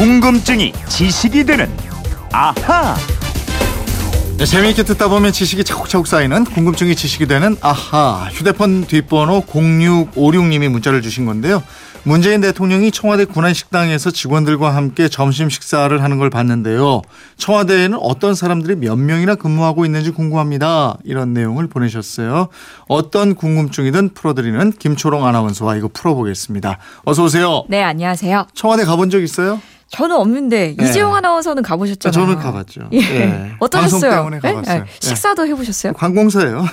궁금증이 지식이 되는 아하. 네, 재미있게 듣다 보면 지식이 차곡차곡 쌓이는 궁금증이 지식이 되는 아하. 휴대폰 뒷번호 0656님이 문자를 주신 건데요. 문재인 대통령이 청와대 군안식당에서 직원들과 함께 점심 식사를 하는 걸 봤는데요. 청와대에는 어떤 사람들이 몇 명이나 근무하고 있는지 궁금합니다. 이런 내용을 보내셨어요. 어떤 궁금증이든 풀어드리는 김초롱 아나운서와 이거 풀어보겠습니다. 어서 오세요. 네, 안녕하세요. 청와대 가본 적 있어요? 저는 없는데 이재용 아나운서는 가보셨잖아요. 저는 가봤죠. 예. 예. 어떠셨어요? 방송 때문에 가봤어요. 예? 예. 식사도 해보셨어요? 관공서예요.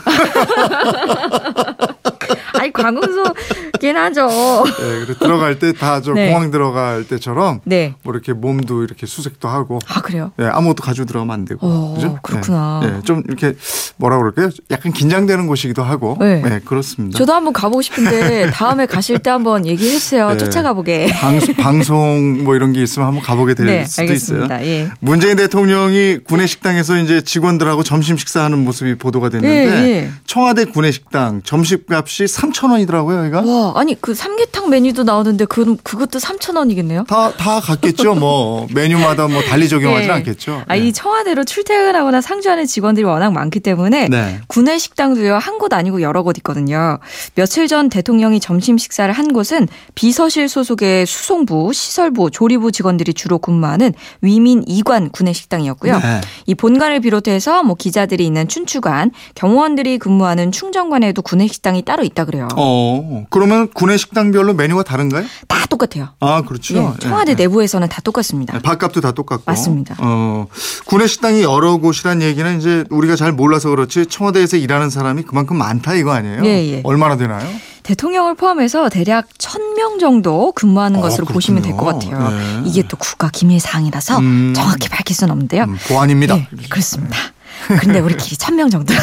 아니 관공서긴 하죠. 네, 들어갈 때 다 저 네. 공항 들어갈 때처럼 네. 뭐 이렇게 몸도 이렇게 수색도 하고. 아 그래요? 네, 아무것도 가지고 들어가면 안 되고. 오, 그죠? 그렇구나. 네, 네, 좀 이렇게 뭐라 그럴까요? 약간 긴장되는 곳이기도 하고. 네. 네, 그렇습니다. 저도 한번 가보고 싶은데 다음에 가실 때 한번 얘기해주세요. 네. 쫓아가보게. 방송 뭐 이런 게 있으면 한번 가보게 될 네, 수도 알겠습니다. 있어요. 예. 문재인 대통령이 구내식당에서 이제 직원들하고 점심 식사하는 모습이 보도가 됐는데 예, 예. 청와대 구내식당 점심값이 3,000원이더라고요, 여기가. 와, 아니 그 삼계탕 메뉴도 나오는데 그것도 3,000원이겠네요? 다 같겠죠. 뭐 메뉴마다 뭐 달리 적용하지 네. 않겠죠. 아, 이 청와대로 출퇴근하거나 상주하는 직원들이 워낙 많기 때문에 네. 구내 식당도요. 한 곳 아니고 여러 곳 있거든요. 며칠 전 대통령이 점심 식사를 한 곳은 비서실 소속의 수송부, 시설부, 조리부 직원들이 주로 근무하는 위민이관 구내 식당이었고요. 네. 이 본관을 비롯해서 뭐 기자들이 있는 춘추관, 경호원들이 근무하는 충정관에도 구내 식당이 따로 있다 그래요. 그러면 구내 식당별로 메뉴가 다른가요? 다 똑같아요. 아, 그렇죠. 예, 청와대 내부에서는 다 똑같습니다. 예, 밥값도 다 똑같고. 맞습니다. 구내 식당이 여러 곳이란 얘기는 이제 우리가 잘 몰라서 그렇지 청와대에서 일하는 사람이 그만큼 많다 이거 아니에요? 예, 예. 얼마나 되나요? 대통령을 포함해서 대략 1,000명 정도 근무하는 것으로 그렇군요. 보시면 될 것 같아요. 네. 이게 또 국가기밀사항이라서 정확히 밝힐 수는 없는데요. 보안입니다. 예, 그렇습니다. 근데 우리끼리 1,000명 정도.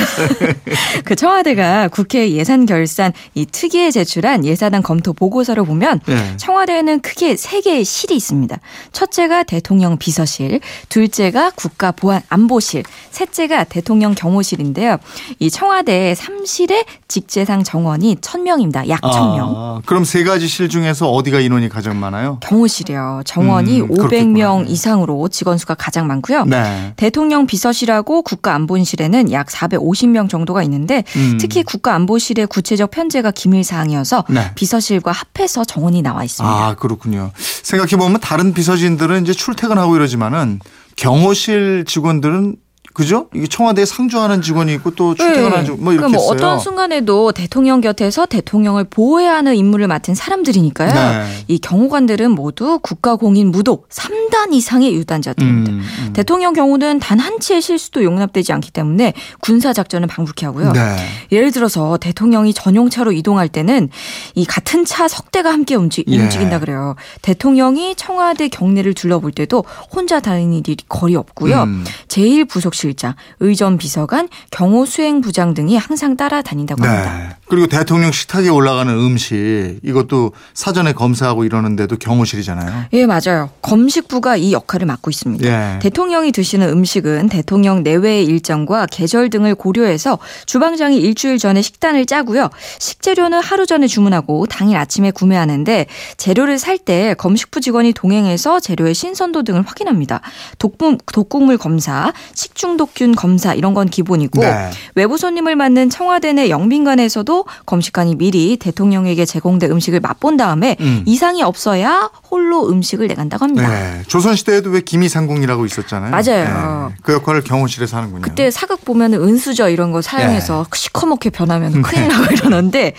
그 청와대가 국회 예산 결산 이 특위에 제출한 예산안 검토 보고서를 보면 네. 청와대에는 크게 3개의 실이 있습니다. 첫째가 대통령 비서실, 둘째가 국가보안안보실, 셋째가 대통령 경호실인데요. 이 청와대 3실의 직제상 정원이 1,000명입니다. 약 1,000명. 아, 그럼 세 가지 실 중에서 어디가 인원이 가장 많아요? 경호실이요. 정원이 500명 그렇겠구나. 이상으로 직원 수가 가장 많고요. 네. 대통령 비서실하고 국가안보실에는 약 450명 정도가 있는데 특히 국가안보실의 구체적 편제가 기밀사항이어서 네. 비서실과 합해서 정원이 나와 있습니다. 아 그렇군요. 생각해보면 다른 비서진들은 이제 출퇴근하고 이러지만은 경호실 직원들은 그죠? 이게 청와대에 상주하는 직원이 있고 또 출퇴근하는 직원 뭐 이렇게 그러니까 뭐 있어요. 어떤 순간에도 대통령 곁에서 대통령을 보호해야 하는 임무를 맡은 사람들이니까요. 네. 이 경호관들은 모두 국가공인 무도 3단 이상의 유단자들입니다. 대통령 경우는 단 한 치의 실수도 용납되지 않기 때문에 군사작전은 방불케하고요. 네. 예를 들어서 대통령이 전용차로 이동할 때는 이 같은 차 10대가 함께 움직인다 그래요. 대통령이 청와대 경내를 둘러볼 때도 혼자 다니는 일이 거의 없고요. 제1부속실 실장, 의전 비서관, 경호 수행 부장 등이 항상 따라다닌다고 네. 합니다. 그리고 대통령 식탁에 올라가는 음식 이것도 사전에 검사하고 이러는데도 경호실이잖아요. 예, 맞아요. 검식부가 이 역할을 맡고 있습니다. 예. 대통령이 드시는 음식은 대통령 내외의 일정과 계절 등을 고려해서 주방장이 일주일 전에 식단을 짜고요. 식재료는 하루 전에 주문하고 당일 아침에 구매하는데 재료를 살 때 검식부 직원이 동행해서 재료의 신선도 등을 확인합니다. 독국물 검사, 식중독균 검사 이런 건 기본이고 네. 외부 손님을 맞는 청와대 내 영빈관에서도 검식관이 미리 대통령에게 제공된 음식을 맛본 다음에 이상이 없어야 홀로 음식을 내간다고 합니다. 네. 조선시대에도 왜 김이상궁이라고 있었잖아요. 맞아요. 네. 그 역할을 경호실에서 하는군요. 그때 사극 보면 은수저 이런 거 사용해서 네. 시커멓게 변하면 큰일 나고 이러는데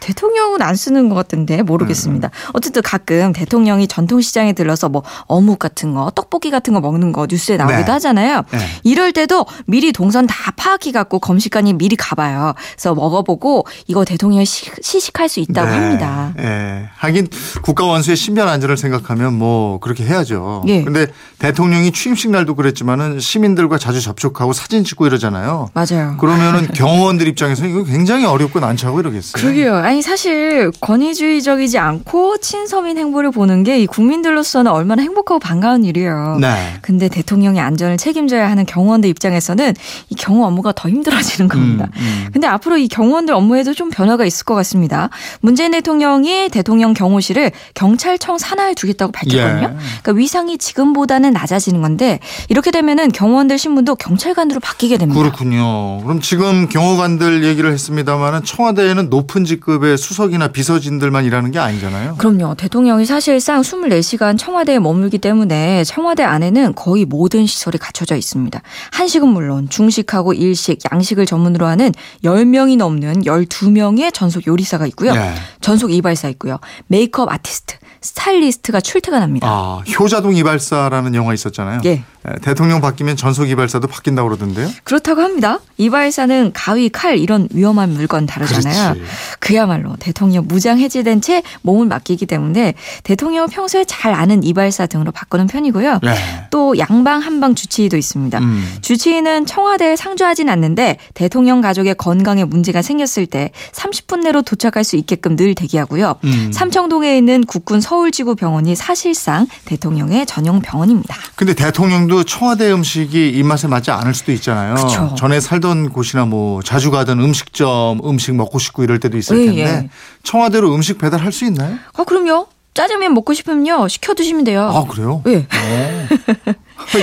대통령은 안 쓰는 것 같은데 모르겠습니다. 어쨌든 가끔 대통령이 전통시장에 들러서 뭐 어묵 같은 거 떡볶이 같은 거 먹는 거 뉴스에 나오기도 네. 하잖아요. 네. 이럴 때도 미리 동선 다 파악해갖고 검식관이 미리 가봐요. 그래서 먹어보고 이거 대통령이 시식할 수 있다고 네, 합니다. 네. 하긴 국가원수의 신변 안전을 생각하면 뭐 그렇게 해야죠. 그런데 예. 대통령이 취임식 날도 그랬지만은 시민들과 자주 접촉하고 사진 찍고 이러잖아요. 맞아요. 그러면은 경호원들 입장에서는 이거 굉장히 어렵고 난처하고 이러겠어요. 그러게요. 아니 사실 권위주의적이지 않고 친서민 행보를 보는 게 이 국민들로서는 얼마나 행복하고 반가운 일이에요. 네. 근데 대통령이 안전을 책임져야 하는 경호원들 입장에서는 이 경호 업무가 더 힘들어지는 겁니다. 근데 앞으로 이 경호원들 업무에도 좀 변화가 있을 것 같습니다. 문재인 대통령이 대통령 경호실을 경찰청 산하에 두겠다고 밝혔거든요. 예. 그러니까 위상이 지금보다는 낮아지는 건데 이렇게 되면은 경호원들 신분도 경찰관으로 바뀌게 됩니다. 그렇군요. 그럼 지금 경호관들 얘기를 했습니다만은 청와대에는 높은 직급의 수석이나 비서진들만 일하는 게 아니잖아요. 그럼요. 대통령이 사실상 24시간 청와대에 머물기 때문에 청와대 안에는 거의 모든 시설이 갖춰져 있습니다. 한식은 물론 중식하고 일식, 양식을 전문으로 하는 10명이 넘는 12명의 전속 요리사가 있고요. 네. 전속 이발사 있고요. 메이크업 아티스트, 스타일리스트가 출퇴근합니다. 아, 효자동 이발사라는 영화 있었잖아요. 예. 대통령 바뀌면 전속 이발사도 바뀐다고 그러던데요. 그렇다고 합니다. 이발사는 가위, 칼 이런 위험한 물건 다루잖아요. 그렇지. 그야말로 대통령 무장해제된 채 몸을 맡기기 때문에 대통령을 평소에 잘 아는 이발사 등으로 바꾸는 편이고요. 예. 또 양방 한방 주치의도 있습니다. 주치의는 청와대에 상주하진 않는데 대통령 가족의 건강에 문제가 생겼을 때 30분 내로 도착할 수 있게끔 늘 대기하고요. 삼청동에 있는 국군 서울지구 병원이 사실상 대통령의 전용 병원입니다. 근데 대통령도 청와대 음식이 입맛에 맞지 않을 수도 있잖아요. 그쵸. 전에 살던 곳이나 뭐 자주 가던 음식점 음식 먹고 싶고 이럴 때도 있을 텐데 예. 청와대로 음식 배달할 수 있나요? 아, 그럼요. 짜장면 먹고 싶으면요. 시켜 드시면 돼요. 아, 그래요? 예. 네.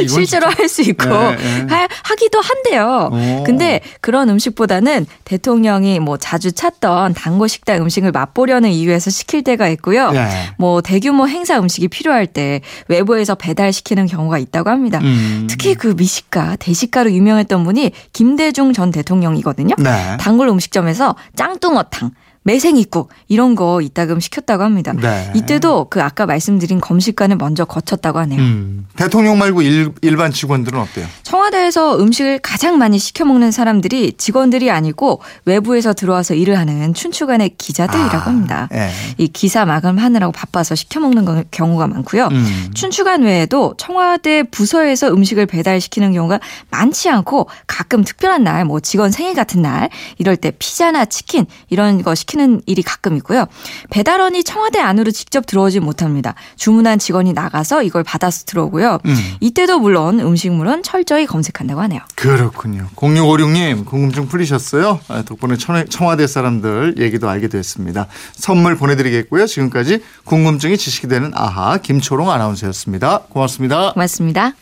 실제로 할 수 있고 네. 하기도 한대요. 근데 그런 음식보다는 대통령이 뭐 자주 찾던 단골 식당 음식을 맛보려는 이유에서 시킬 때가 있고요. 네. 뭐 대규모 행사 음식이 필요할 때 외부에서 배달시키는 경우가 있다고 합니다. 특히 그 미식가, 대식가로 유명했던 분이 김대중 전 대통령이거든요. 네. 단골 음식점에서 짱뚱어탕. 매생이국 이런 거 이따금 시켰다고 합니다. 네. 이때도 그 아까 말씀드린 검식관을 먼저 거쳤다고 하네요. 대통령 말고 일반 직원들은 어때요? 청와대에서 음식을 가장 많이 시켜 먹는 사람들이 직원들이 아니고 외부에서 들어와서 일을 하는 춘추관의 기자들이라고 합니다. 네. 이 기사 마감하느라고 바빠서 시켜 먹는 경우가 많고요. 춘추관 외에도 청와대 부서에서 음식을 배달시키는 경우가 많지 않고 가끔 특별한 날, 뭐 직원 생일 같은 날 이럴 때 피자나 치킨 이런 거 시키는 일이 가끔 있고요. 배달원이 청와대 안으로 직접 들어오지 못합니다. 주문한 직원이 나가서 이걸 받아서 들어오고요. 이때도 물론 음식물은 철저히 검색한다고 하네요. 그렇군요. 0656님 궁금증 풀리셨어요? 덕분에 청와대 사람들 얘기도 알게 됐습니다. 선물 보내드리겠고요. 지금까지 궁금증이 지식이 되는 아하 김초롱 아나운서였습니다. 고맙습니다. 고맙습니다.